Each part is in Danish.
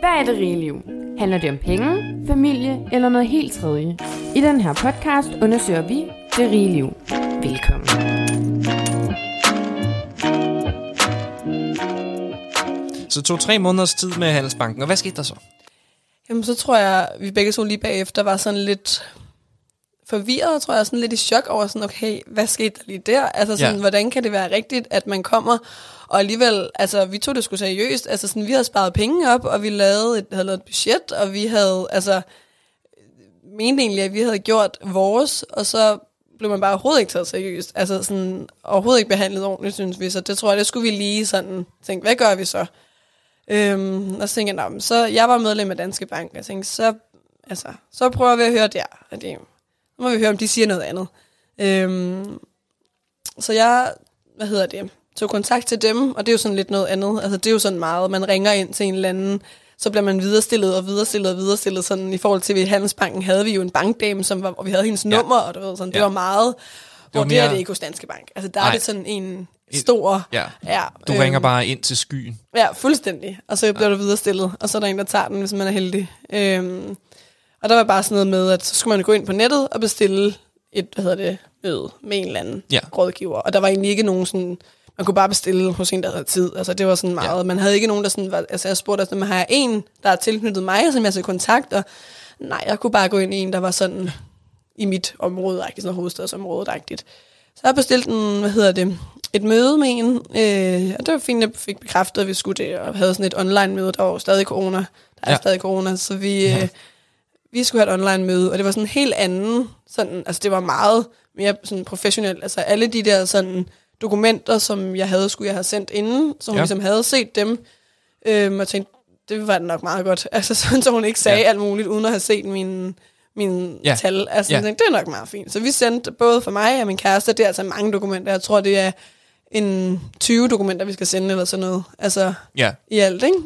Hvad er det rige liv? Handler det om penge, familie eller noget helt tredje? I den her podcast undersøger vi det rige liv. Velkommen. Så 2-3 måneders tid med Handelsbanken, og hvad skete der så? Jamen så tror jeg, vi begge så lige bagefter var sådan lidt forvirret, tror jeg, sådan lidt i chok over sådan, okay, hvad skete der lige der? Altså sådan, Hvordan kan det være rigtigt, at man kommer, og alligevel, altså vi tog det sgu seriøst, altså sådan, vi havde sparet penge op, og vi havde lavet et budget, og vi havde, altså, mente egentlig, at vi havde gjort vores, og så blev man bare overhovedet ikke taget seriøst, altså sådan, overhovedet ikke behandlet ordentligt, synes vi, så det tror jeg, det skulle vi lige sådan, tænke, hvad gør vi så? Og så tænkte jeg, så jeg var medlem af Danske Bank, og jeg tænkte, så prøver vi at høre der, og det nu må vi høre, om de siger noget andet. Så jeg, tog kontakt til dem, og det er jo sådan lidt noget andet. Altså, det er jo sådan meget, man ringer ind til en eller anden, så bliver man viderestillet, sådan i forhold til, at vi i Handelsbanken havde vi jo en bankdame, som var, og vi havde hendes nummer, og du ved, sådan, det var meget, hvor det er det ikke hos Danske Bank. Altså, der er det sådan en stor... Du ringer bare ind til skyen. Ja, fuldstændig. Og så bliver du viderestillet, og så er der en, der tager den, hvis man er heldig. Og der var bare sådan noget med, at så skulle man gå ind på nettet og bestille et, møde med en eller anden rådgiver. Og der var egentlig ikke nogen sådan, man kunne bare bestille hos en, der havde tid. Altså det var sådan meget, man havde ikke nogen, der sådan var, altså jeg spurgte, altså, har jeg en, der er tilknyttet mig, som jeg skal kontakte? Nej, jeg kunne bare gå ind i en, der var sådan i mit område-agtigt, sådan hovedstadsområde-agtigt. Så jeg bestilte en, et møde med en, og det var fint, at jeg fik bekræftet, at vi skulle det, og havde sådan et online-møde, der var stadig corona, så vi skulle have et online-møde, og det var sådan en helt anden, sådan, altså det var meget mere sådan professionelt, altså alle de der sådan dokumenter, som jeg havde, skulle jeg have sendt inden, så hun ligesom havde set dem, og tænkte, det var nok meget godt, altså sådan, så hun ikke sagde alt muligt, uden at have set mine tal, altså jeg tænkte, det er nok meget fint, så vi sendte både for mig og min kæreste, det er altså mange dokumenter, jeg tror, det er en 20 dokumenter, vi skal sende, eller sådan noget, altså i alt, ikke?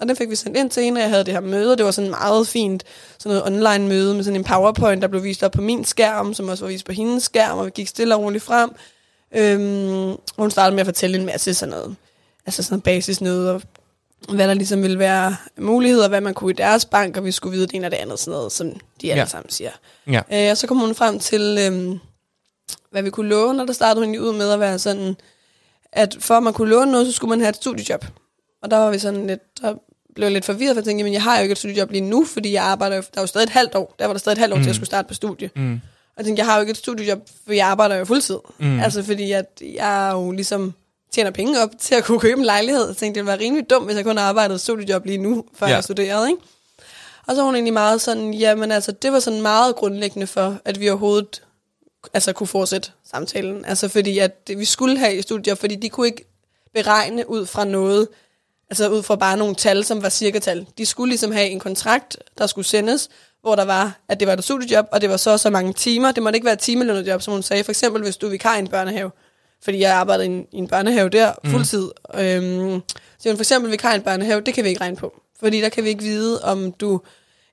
Og den fik vi sendt ind til en, og jeg havde det her møde, det var sådan meget fint, sådan noget online møde med sådan en PowerPoint, der blev vist op på min skærm, som også var vist på hendes skærm, og vi gik stille og roligt frem. Og hun startede med at fortælle en masse sådan noget, altså sådan basis noget, og hvad der ligesom ville være muligheder, hvad man kunne i deres bank, og vi skulle vide det ene og det andet, sådan noget, som de alle sammen siger. Og så kom hun frem til, hvad vi kunne låne, og der startede hun ud med at være sådan, at for at man kunne låne noget, så skulle man have et studiejob. Og der var vi sådan lidt, der blev jeg lidt forvirret, for jeg tænkte, men jeg har jo ikke et studiejob lige nu, fordi jeg arbejder jo, der var stadig et halvt år, til at jeg skulle starte på studie. Og jeg tænkte, jeg har jo ikke et studiejob, for jeg arbejder jo fuldtid. Altså fordi jeg jo ligesom tjener penge op til at kunne købe en lejlighed. Jeg tænkte, det var rimelig dumt, hvis jeg kun arbejdede et studiejob lige nu, før jeg studerede, ikke? Og så var hun egentlig meget sådan, jamen altså, det var sådan meget grundlæggende for, at vi overhovedet altså kunne fortsætte samtalen. Altså fordi at vi skulle have et studiejob, fordi de kunne ikke beregne ud fra noget, altså ud fra bare nogle tal, som var cirka-tal. De skulle ligesom have en kontrakt, der skulle sendes, hvor der var, at det var et studiejob, og det var så mange timer. Det måtte ikke være et timelønnet job, som hun sagde. For eksempel, hvis du er vikar i en børnehave. Fordi jeg arbejdede i en børnehave der, fuldtid. Så for eksempel, vikar i en børnehave, det kan vi ikke regne på. Fordi der kan vi ikke vide, om du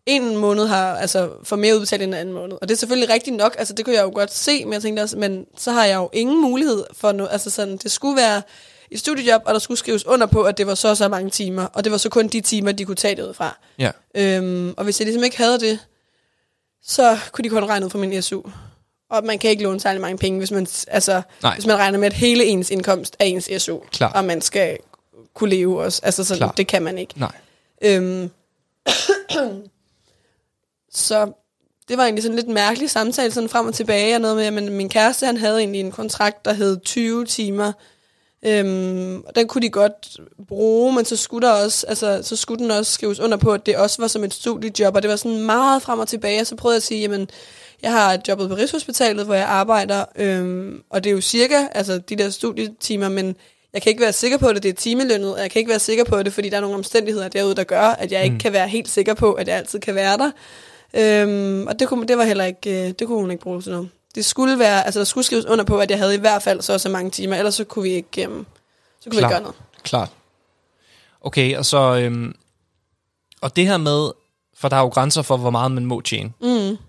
en måned har, altså får mere udbetalt end en anden måned. Og det er selvfølgelig rigtigt nok, altså det kunne jeg jo godt se, men jeg tænkte også, men så har jeg jo ingen mulighed for noget, altså sådan, det skulle være et studiejob, og der skulle skrives under på, at det var så mange timer, og det var så kun de timer, de kunne tage det ud fra. Og hvis jeg ligesom ikke havde det, så kunne de kun regne ud fra min SU. Og man kan ikke låne særlig mange penge, hvis man, altså, hvis man regner med, at hele ens indkomst er ens SU, og man skal kunne leve også. Altså sådan, det kan man ikke. Så det var egentlig sådan lidt mærkelig samtale, sådan frem og tilbage, og noget med, at min kæreste, han havde egentlig en kontrakt, der hed 20 timer, og den kunne de godt bruge, men så skulle, så skulle den også skrives under på, at det også var som et studiejob, og det var sådan meget frem og tilbage, og så prøvede jeg at sige, jamen, jeg har jobbet på Rigshospitalet, hvor jeg arbejder, og det er jo cirka, altså de der studietimer, men jeg kan ikke være sikker på det, det er timelønnet, og jeg kan ikke være sikker på det, fordi der er nogle omstændigheder derude, der gør, at jeg ikke kan være helt sikker på, at jeg altid kan være der, og det var heller ikke, det kunne hun ikke bruge sådan noget. Det skulle være, altså der skulle skrives under på, at jeg havde i hvert fald så mange timer, ellers så kunne vi ikke, vi ikke gøre noget. Klart. Okay, og så og det her med, for der er jo grænser for, hvor meget man må tjene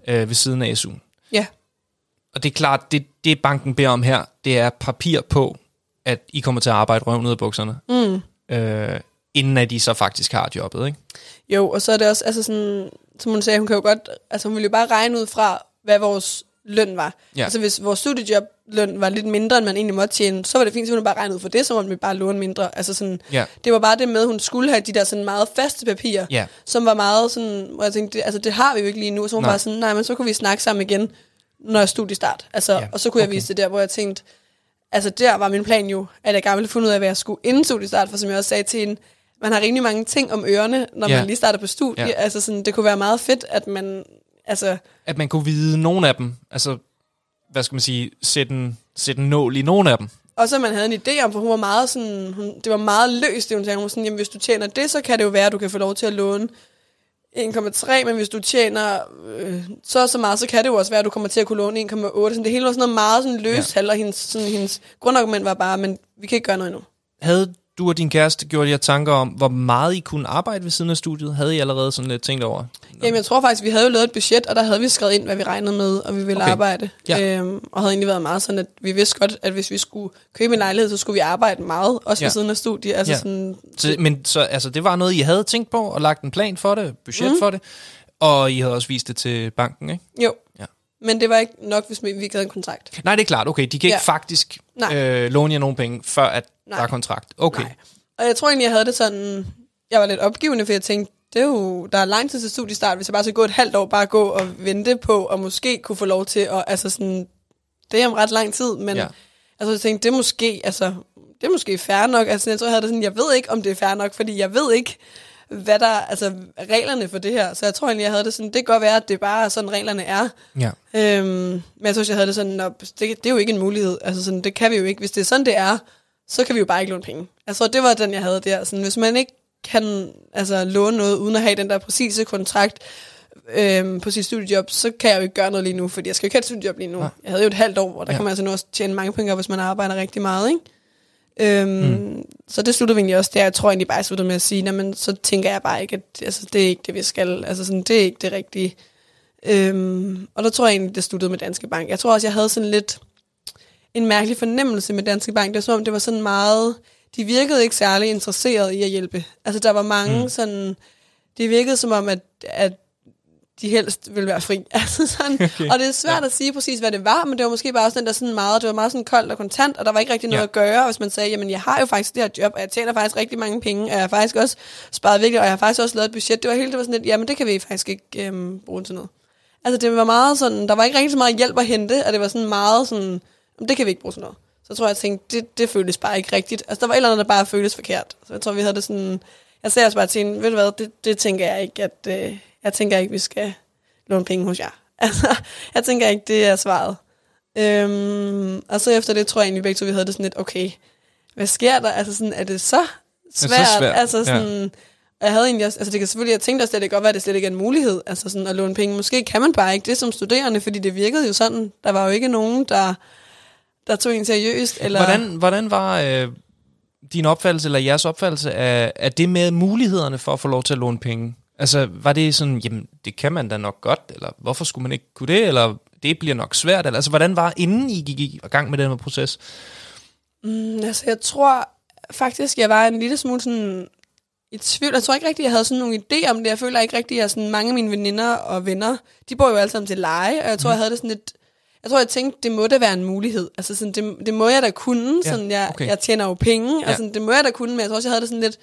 ved siden af SU'en. Ja. Og det er klart, det banken beder om her, det er papir på, at I kommer til at arbejde røven ud af bukserne. inden at de så faktisk har jobbet, ikke? Jo, og så er det også, altså sådan, som hun sagde, hun kan jo godt, altså hun ville jo bare regne ud fra, hvad vores løn var. Ja. Altså hvis vores studiejobløn var lidt mindre, end man egentlig måtte tjene, så var det fint, så hun bare regnede ud for det, så måtte vi bare låne mindre. Altså sådan, ja. Det var bare det med, hun skulle have de der sådan meget faste papirer, ja. Som var meget sådan, hvor jeg tænkte, altså det har vi jo ikke lige nu, så hun bare sådan, nej, men så kunne vi snakke sammen igen, når jeg studiestart. Altså, ja. Og så kunne jeg vise det der, hvor jeg tænkte, altså der var min plan jo, at jeg gerne ville finde ud af, hvad jeg skulle inden studiestart, for som jeg også sagde til hende, man har rimelig mange ting om ørerne, når man lige starter på studie. Yeah. Altså sådan, det kunne være meget fedt, at man... Altså, at man kunne vide nogle af dem. Altså, hvad skal man sige, sætte en nål i nogle af dem. Og så man havde en idé om, for hun var meget sådan... det var meget løst, det hun sagde. Hun var sådan, jamen hvis du tjener det, så kan det jo være, at du kan få lov til at låne 1,3, men hvis du tjener så meget, så kan det jo også være, at du kommer til at kunne låne 1,8. Sådan, det hele var sådan noget meget sådan løst tal, og hendes grundargument var bare, men vi kan ikke gøre noget endnu. Havde du og din kæreste gjorde jer tanker om, hvor meget I kunne arbejde ved siden af studiet? Havde I allerede sådan lidt tænkt over? Jamen, jeg tror faktisk, vi havde jo lavet et budget, og der havde vi skrevet ind, hvad vi regnede med, og vi ville arbejde. Ja. Og havde egentlig været meget sådan, at vi vidste godt, at hvis vi skulle købe en lejlighed, så skulle vi arbejde meget, også ved siden af studiet. Altså sådan... Så altså, det var noget, I havde tænkt på, og lagt en plan for det, budget for det, og I havde også vist det til banken, ikke? Jo. Ja. Men det var ikke nok, hvis vi ikke havde en kontrakt. Nej, det er klart. Okay, de kan ikke faktisk låne jer nogle penge, før at der er kontrakt. Okay. Nej. Og jeg tror egentlig, jeg havde det sådan... Jeg var lidt opgivende, for jeg tænkte, det er jo, der er lang tid til studiestart, hvis jeg bare skal gå et halvt år, bare gå og vente på, og måske kunne få lov til at... Altså sådan, det er om ret lang tid, men altså, jeg tænkte, det er måske fair nok. Altså, jeg tror, jeg havde det sådan, jeg ved ikke, om det er fair nok, fordi jeg ved ikke... hvad der, altså reglerne for det her. Så jeg tror egentlig, jeg havde det sådan, det kan godt være, at det bare sådan, reglerne er. Ja. Men jeg synes, jeg havde det sådan, det er jo ikke en mulighed. Altså sådan, det kan vi jo ikke. Hvis det er sådan, det er, så kan vi jo bare ikke låne penge. Altså det var den, jeg havde der. Sådan, hvis man ikke kan altså, låne noget, uden at have den der præcise kontrakt på sit studiejob, så kan jeg jo ikke gøre noget lige nu, fordi jeg skal jo ikke have et studiejob lige nu. Nej. Jeg havde jo et halvt år, og der kan man altså nu også tjene mange penge, hvis man arbejder rigtig meget, ikke? Så det slutter vi egentlig også der. Jeg tror egentlig bare, jeg slutter med at sige, men så tænker jeg bare ikke, at altså, det er ikke det, vi skal. Altså sådan, det er ikke det rigtige. Og der tror jeg egentlig, det sluttede med Danske Bank. Jeg tror også, jeg havde sådan lidt en mærkelig fornemmelse med Danske Bank. Det var som om, det var sådan meget... De virkede ikke særlig interesseret i at hjælpe. Altså der var mange sådan... Det virkede som om, at de helst ville være fri. Altså sådan. Okay. Og det er svært at sige præcis, hvad det var, men det var måske bare sådan den der sådan meget, det var meget sådan koldt og kontant, og der var ikke rigtig noget at gøre, hvis man sagde, jamen jeg har jo faktisk det her job, og jeg tjener faktisk rigtig mange penge, og jeg har faktisk også sparet virkelig, og jeg har faktisk også lavet et budget. Det var helt, det var sådan lidt, jamen det kan vi faktisk ikke bruge til noget. Altså det var meget sådan, der var ikke rigtig så meget hjælp at hente, og det var sådan meget sådan, det kan vi ikke bruge til noget. Så tror jeg, jeg tænkte, det føltes bare ikke rigtigt. Altså der var et eller andet, der bare føltes forkert. Så jeg tror, vi havde det sådan, jeg sagde også bare til hende, ved du hvad, det tænker jeg ikke, at... Jeg tænker ikke, vi skal låne penge hos jer. Altså, jeg tænker ikke, det er svaret. Og så efter det, tror jeg egentlig begge to, vi havde det sådan lidt, okay, hvad sker der? Altså sådan, er det så svært? Det er så svært. Altså sådan, jeg havde egentlig også, altså det kan selvfølgelig, jeg tænkte også, det kan godt være, at det slet ikke er en mulighed, altså sådan at låne penge. Måske kan man bare ikke det som studerende, fordi det virkede jo sådan. Der var jo ikke nogen, der tog en seriøst. Eller... Hvordan var... din opfattelse, eller jeres opfattelse, af det med mulighederne for at få lov til at låne penge? Altså, var det sådan, jamen, det kan man da nok godt, eller hvorfor skulle man ikke kunne det, eller det bliver nok svært, eller altså, hvordan var inden I gik i gang med den her proces? Altså, jeg tror faktisk, jeg var en lille smule sådan i tvivl. Jeg tror ikke rigtig, jeg havde sådan nogle idé om det. Jeg føler ikke rigtig, at sådan mange af mine veninder og venner, de bor jo alle sammen til leje, og jeg tror, jeg havde det sådan lidt... Jeg tror, jeg tænkte, det må da være en mulighed. Altså, sådan, det må jeg da kunne, sådan, jeg tjener jo penge, og sådan, det må jeg da kunne, men jeg tror også, jeg havde det sådan lidt...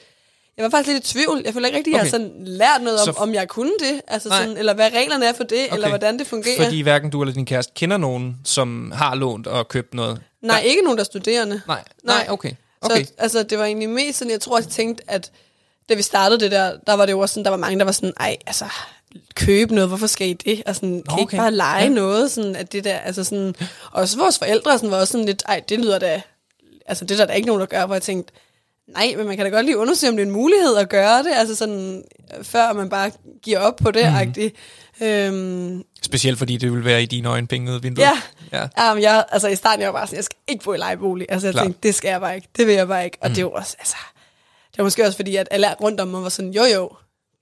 Jeg var faktisk lidt i tvivl. Jeg føler ikke rigtig, at jeg har sådan lært noget om, om jeg kunne det. Altså sådan, eller hvad reglerne er for det, eller hvordan det fungerer. Fordi hverken du eller din kæreste kender nogen, som har lånt og købt noget. Nej, ikke nogen, der er studerende. Nej, okay. Så altså, det var egentlig mest sådan, jeg tror, jeg tænkte, at da vi startede det der var det jo også sådan, der var mange, der var sådan, ej, altså, købe noget, hvorfor skal I det? Og sådan, kan I ikke bare lege noget? Sådan, at det der, altså sådan, også vores forældre sådan, var også sådan lidt, ej, det lyder da, altså det der er der ikke nogen, der gør, hvor jeg tænkte, nej, men man kan da godt lige undersøge, om det er en mulighed at gøre det, altså sådan, før man bare giver op på det, agtigt. Specielt fordi det ville være i dine øjne penge ud af vinduet. Ja. Jeg, altså i starten, jeg var bare sådan, jeg skal ikke bo i lejebolig, altså jeg tænkte, det skal jeg bare ikke, det vil jeg bare ikke, og det var også, altså, det var måske også fordi, at alle rundt om mig var sådan, jo,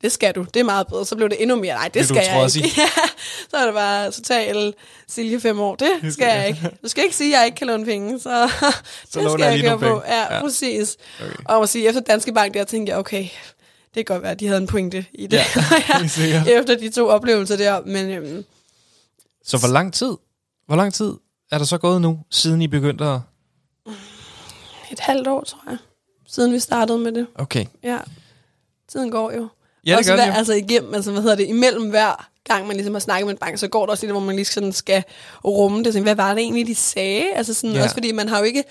det skal du, det er meget bedre. Så blev det endnu mere, nej, det skal jeg ikke. Ja, så er det bare totalt Silje 5 år, det skal jeg ikke. Du skal ikke sige, at jeg ikke kan låne penge, så det skal jeg gøre på. Ja, præcis. Okay. Og at sige, efter Danske Bank, der tænkte jeg, okay, det kan godt være, at de havde en pointe i det. Ja, efter de 2 oplevelser der, men... Så hvor lang tid er der så gået nu, siden I begyndte at... 1,5 år, tror jeg, siden vi startede med det. Okay. Ja, tiden går jo. Ja, også det. Altså igennem, altså hvad hedder det, imellem hver gang man ligesom har snakket med en bank, så går der også lidt, hvor man lige sådan skal rumme det. Sådan, hvad var det egentlig, de sagde? Altså sådan, ja. Også fordi man har jo ikke,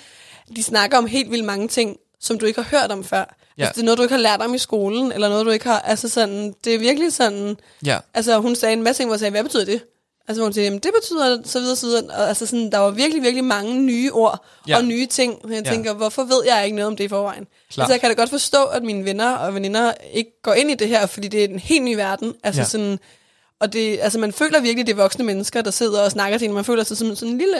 de snakker om helt vildt mange ting, som du ikke har hørt om før. Ja. Altså, det er noget, du ikke har lært om i skolen, eller noget, du ikke har, altså sådan, det er virkelig sådan, ja. Altså hun sagde en masse ting, hvor jeg sagde, hvad betyder det? Altså hun sagde, det betyder så videre, og altså sådan, der var virkelig, virkelig mange nye ord, ja. Og nye ting, og jeg tænker, hvorfor ved jeg ikke noget om det i forvejen? Klar. Altså jeg kan da godt forstå, at mine venner og veninder ikke går ind i det her, fordi det er en helt ny verden, altså sådan, og det, altså man føler virkelig, det er voksne mennesker, der sidder og snakker til en, man føler sig som sådan en lille,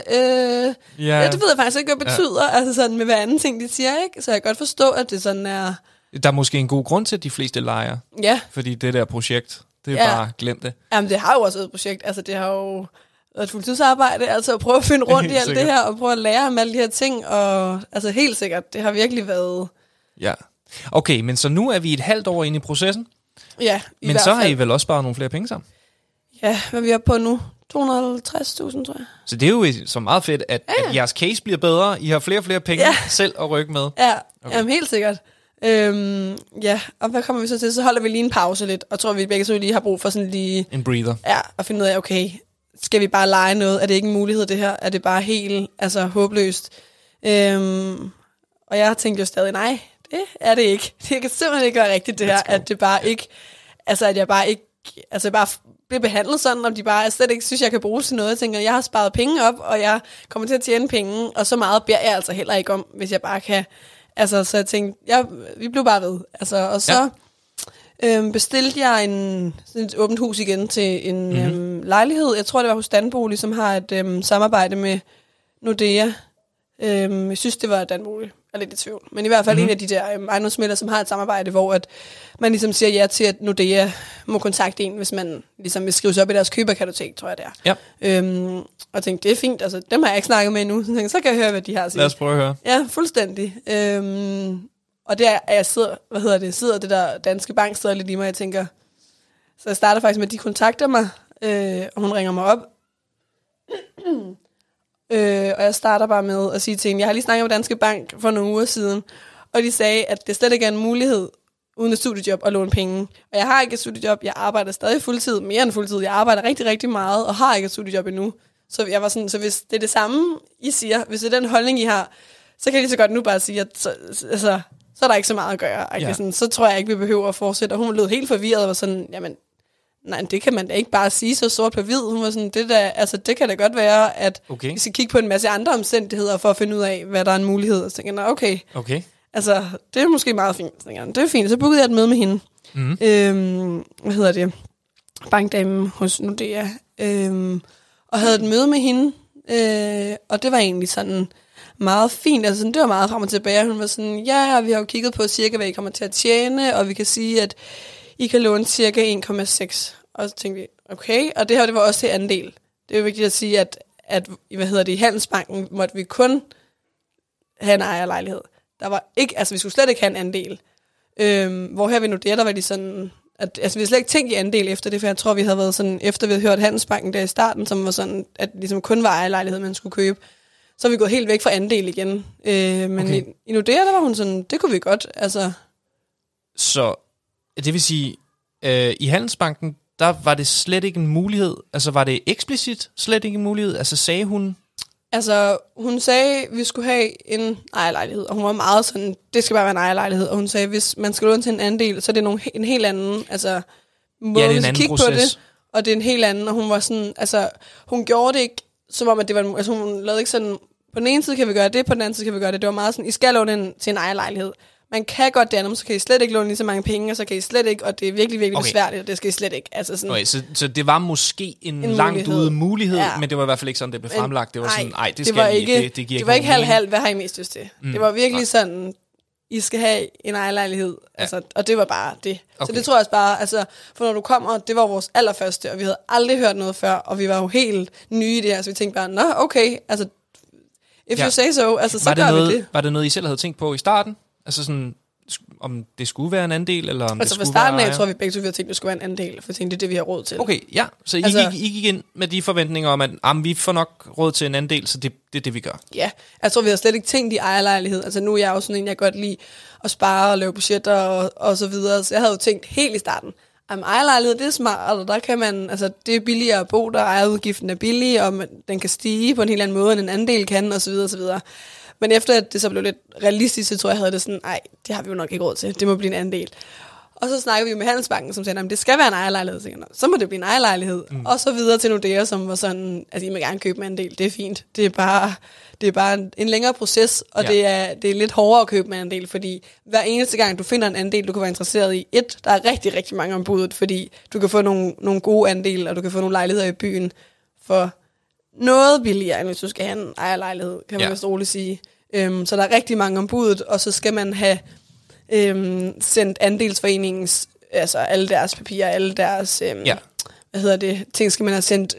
det ved jeg faktisk ikke, hvad betyder, altså sådan med hver anden ting, de siger, ikke? Så jeg kan godt forstå, at det sådan er... Der er måske en god grund til, at de fleste leger, fordi det der projekt... Det er bare glemt det. Jamen, det har jo også et projekt. Altså, det har jo et fuldtidsarbejde. Altså, at prøve at finde rundt i alt det her, og prøve at lære om alle de her ting. Og altså, helt sikkert, det har virkelig været... Ja. Okay, men så nu er vi 1,5 år inde i processen. Ja, i men så har I vel også sparet nogle flere penge sammen? Ja, hvad vi er på nu? 250.000, tror jeg. Så det er jo så meget fedt, at jeres case bliver bedre. I har flere og flere penge selv at rykke med. Ja, okay. Jamen, helt sikkert. Og hvad kommer vi så til? Så holder vi lige en pause lidt, og tror vi begge så lige har brug for sådan lige... En breather. Ja, og finde ud af, okay, skal vi bare lege noget? Er det ikke en mulighed, det her? Er det bare helt, altså, håbløst? Og jeg tænkte jo stadig, nej, det er det ikke. Det kan simpelthen ikke være rigtigt, det her, at det bare ikke... Altså, at jeg bare ikke... Altså, jeg bare bliver behandlet sådan, om de bare slet ikke synes, jeg kan bruge til noget. Jeg tænker, jeg har sparet penge op, og jeg kommer til at tjene penge, og så meget beder jeg altså heller ikke om, hvis jeg bare kan... Altså, så jeg tænkte, vi blev bare ved. Altså, og så bestilte jeg et åbent hus igen til en lejlighed. Jeg tror, det var hos Danbolig, som har et samarbejde med Nordea. Jeg synes, det var Danbolig. Jeg er lidt i tvivl. Men i hvert fald en af de der ejendomsmæglere, som har et samarbejde, hvor at man ligesom siger ja til, at Nordea må kontakte en, hvis man ligesom vil skrive sig op i deres køberkartotek, tror jeg det er. Ja. Og tænkte, det er fint. Altså, dem har jeg ikke snakket med endnu. Så tænkte, så kan jeg høre, hvad de har at sige. Lad os prøve at høre. Ja, fuldstændig. Og der er jeg sidder det der Danske Bank sidder lidt i mig, jeg tænker. Så jeg starter faktisk med, at de kontakter mig, og hun ringer mig op. Og jeg starter bare med at sige til hende, jeg har lige snakket med Danske Bank for nogle uger siden, og de sagde, at det slet ikke er en mulighed uden et studiejob at låne penge. Og jeg har ikke et studiejob, jeg arbejder stadig fuldtid, mere end fuldtid, jeg arbejder rigtig, rigtig meget, og har ikke et studiejob endnu. Så jeg var sådan, så hvis det er det samme, I siger, hvis det er den holdning, I har, så kan jeg lige så godt nu bare sige, at så er der ikke så meget at gøre. Ja. Sådan, så tror jeg ikke, vi behøver at fortsætte. Og hun lød helt forvirret og var sådan, jamen, nej, det kan man da ikke bare sige så sort på hvid. Hun var sådan, det kan da godt være, at vi skal kigge på en masse andre omstændigheder for at finde ud af, hvad der er en mulighed. Og så tænker jeg, okay. Altså, det er måske meget fint. Det er fint. Så bookede jeg et møde med hende. Mm. Bankdamen hos Nordea. Og havde et møde med hende. Og det var egentlig sådan meget fint. Altså, det var meget frem og tilbage. Hun var sådan, ja, vi har jo kigget på cirka, hvad I kommer til at tjene. Og vi kan sige, at I kan låne cirka 1,6. Og så tænkte vi, okay. Og det her, det var også til anden del. Det er jo vigtigt at sige, at i Handelsbanken måtte vi kun have en ejerlejlighed. Der var ikke, altså vi skulle slet ikke have en andel. Hvor her ved Nordea, der var de sådan, at altså vi slet ikke tænkte i andel efter det, for jeg tror, vi havde været sådan, efter vi havde hørt Handelsbanken der i starten, som var sådan, at ligesom kun var ejerlejlighed, man skulle købe. Så er vi gået helt væk fra andel igen. Men i Nordea, der var hun sådan, det kunne vi godt, altså. Så... Det vil sige, i Handelsbanken, der var det slet ikke en mulighed. Altså, var det eksplicit slet ikke en mulighed? Altså, sagde hun... Altså, hun sagde, at vi skulle have en ejerlejlighed, og hun var meget sådan, det skal bare være en ejerlejlighed. Og hun sagde, at hvis man skal låne til en andel, så er det en helt anden måde, vi skal kigge på det. Og det er en helt anden, og hun var sådan... Altså, hun gjorde det ikke, som om, at det var... Altså, hun lavede ikke sådan... På den ene side kan vi gøre det, på den anden side kan vi gøre det. Det var meget sådan, I skal låne til en ejerlejlighed. Man kan godt det andet, så kan I slet ikke låne lige så mange penge, og så kan I slet ikke, og det er virkelig, virkelig besværligt, og det skal I slet ikke. Altså sådan, så det var måske en langt ude mulighed, men det var i hvert fald ikke sådan, det blev fremlagt. Det var sådan, nej, det skal I ikke. Det var ikke halv-halv, hvad har I mest lyst til? Det var virkelig sådan, I skal have en ejerlejlighed. Ja. Altså, og det var bare det. Okay. Så det tror jeg også bare, altså, for når du kommer, det var vores allerførste, og vi havde aldrig hørt noget før, og vi var jo helt nye i det her, så vi tænkte bare, nå, okay, altså, if you say so, altså, så gør vi det. Var det noget, I selv havde tænkt på i starten? Altså sådan, om det skulle være en andel, eller om altså, det skulle være... Altså, fra starten af, tror vi begge to, vi havde tænkt, at det skulle være en andel, for vi tænkte, det er det, vi har råd til. Okay, ja, så I, altså, I gik ind med de forventninger om, at vi får nok råd til en andel, så det er det, vi gør. Ja, jeg tror, vi har slet ikke tænkt i ejerlejlighed. Altså, nu er jeg jo sådan en, jeg godt lide at spare og lave budgetter og så videre. Så jeg havde jo tænkt helt i starten, jamen, ejerlejlighed, det er smart, og der kan man, altså, det er billigere at bo, der ejerudgiften er billig, og den kan stige på en helt anden måde, end en andel kan, og så videre, og så videre. Men efter at det så blev lidt realistisk, så tror jeg, havde det sådan, nej, det har vi jo nok ikke råd til, det må blive en andel. Og så snakkede vi jo med Handelsbanken, som sagde, at det skal være en ejerlejlighed. Så må det blive en ejerlejlighed. Mm. Og så videre til Nordea, som var sådan, at I må gerne købe en andel, det er fint. Det er bare en længere proces, og det er lidt hårdere at købe en andel, fordi hver eneste gang, du finder en andel, du kan være interesseret i, der er rigtig, rigtig mange om budet, fordi du kan få nogle gode andele, og du kan få nogle lejligheder i byen for noget billigere, end hvis du skal have en ejerlejlighed, kan man vist roligt sige. Så der er rigtig mange om budet, og så skal man have sendt andelsforeningens, altså alle deres papirer, alle deres, ting skal man have sendt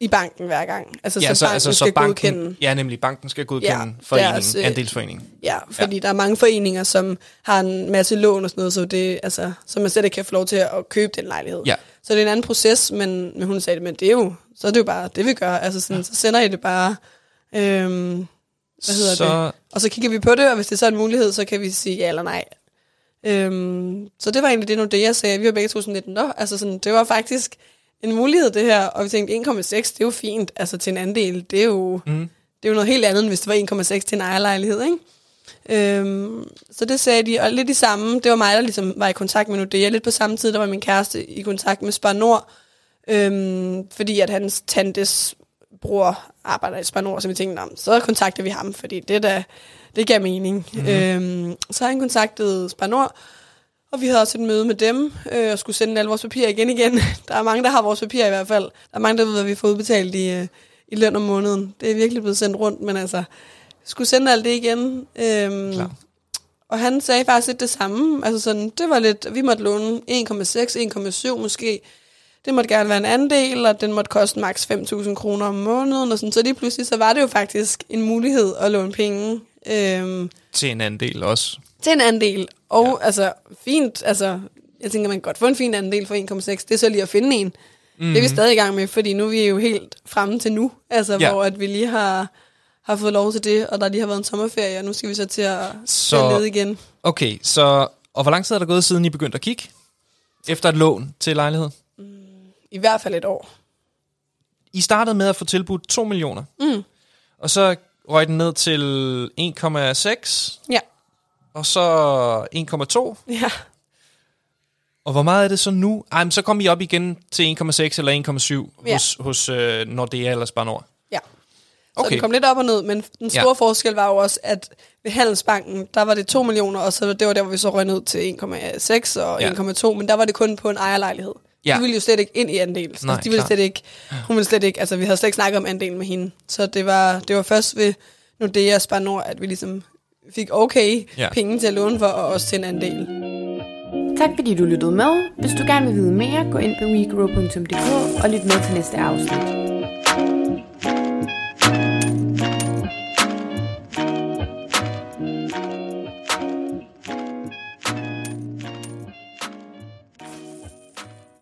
i banken hver gang. Altså, ja, så banken altså, så skal banken, godkende. Ja, nemlig banken skal godkende foreningen, deres, andelsforeningen. Ja, fordi der er mange foreninger, som har en masse lån og sådan noget, så det, altså, så man slet ikke kan få lov til at købe den lejlighed. Ja. Så det er en anden proces, men hun sagde, men det er jo, så er det jo bare det, vi gør. Altså sådan, så sender I det bare, og så kigger vi på det, og hvis det så er en mulighed, så kan vi sige ja eller nej. Så det var egentlig det, Nordea sagde. Vi var begge 2019, altså sådan, det var faktisk en mulighed, det her. Og vi tænkte, 1,6, det er jo fint, altså til en andel. Det er jo, det er jo noget helt andet, end hvis det var 1,6 til en ejerlejlighed, ikke? Så det sagde de, og lidt det samme. Det var mig, der ligesom var i kontakt med Nordea. Lidt på samme tid, der var min kæreste i kontakt med Spar Nord, fordi at hans tantes bror arbejder i Spar Nord, så vi tænkte, så kontakter vi ham, fordi det gav mening. Så han kontaktede Spar Nord, og vi havde også et møde med dem, og skulle sende alle vores papirer igen. Der er mange, der har vores papirer i hvert fald. Der er mange, der ved, hvad vi får udbetalt i løn om måneden. Det er virkelig blevet sendt rundt, men altså, skulle sende alt det igen. Og han sagde faktisk lidt det samme. Altså sådan, det var lidt, vi måtte låne 1,6, 1,7 måske. Det måtte gerne være en andel, og den måtte koste maks 5.000 kroner om måneden. Og sådan. Så lige pludselig, så var det jo faktisk en mulighed at låne penge. Til en andel også. Til en andel. Og altså, fint, altså, jeg tænker, man kan godt få en fin andel for 1,6. Det er så lige at finde en. Det er vi stadig i gang med, fordi nu er vi jo helt fremme til nu. Altså, hvor at vi lige har fået lov til det, og der lige har været en sommerferie, og nu skal vi så til at lede igen. Okay, så, og hvor lang tid er der gået, siden I begyndte at kigge efter et lån til lejlighed? I hvert fald et år. I startede med at få tilbudt 2 millioner. Og så røg den ned til 1,6. Ja. Og så 1,2. Ja. Og hvor meget er det så nu? Ej, men så kom I op igen til 1,6 eller 1,7 hos Nordea eller Spar Nord. Ja. Okay. Så det kom lidt op og ned, men den store forskel var jo også, at ved Handelsbanken, der var det 2 millioner, og så det var der, hvor vi så røg ned til 1,6 og 1,2, men der var det kun på en ejerlejlighed. Ja. De ville jo slet ikke ind i andel. Nej, de ville slet ikke, hun ville slet ikke, altså vi havde slet ikke snakket om andelen med hende. Så det var først ved Nordea og Spar Nord, at vi ligesom fik penge til at låne for, og også til en andel. Tak fordi du lyttede med. Hvis du gerne vil vide mere, gå ind på wegro.dk og lyt med til næste afsnit.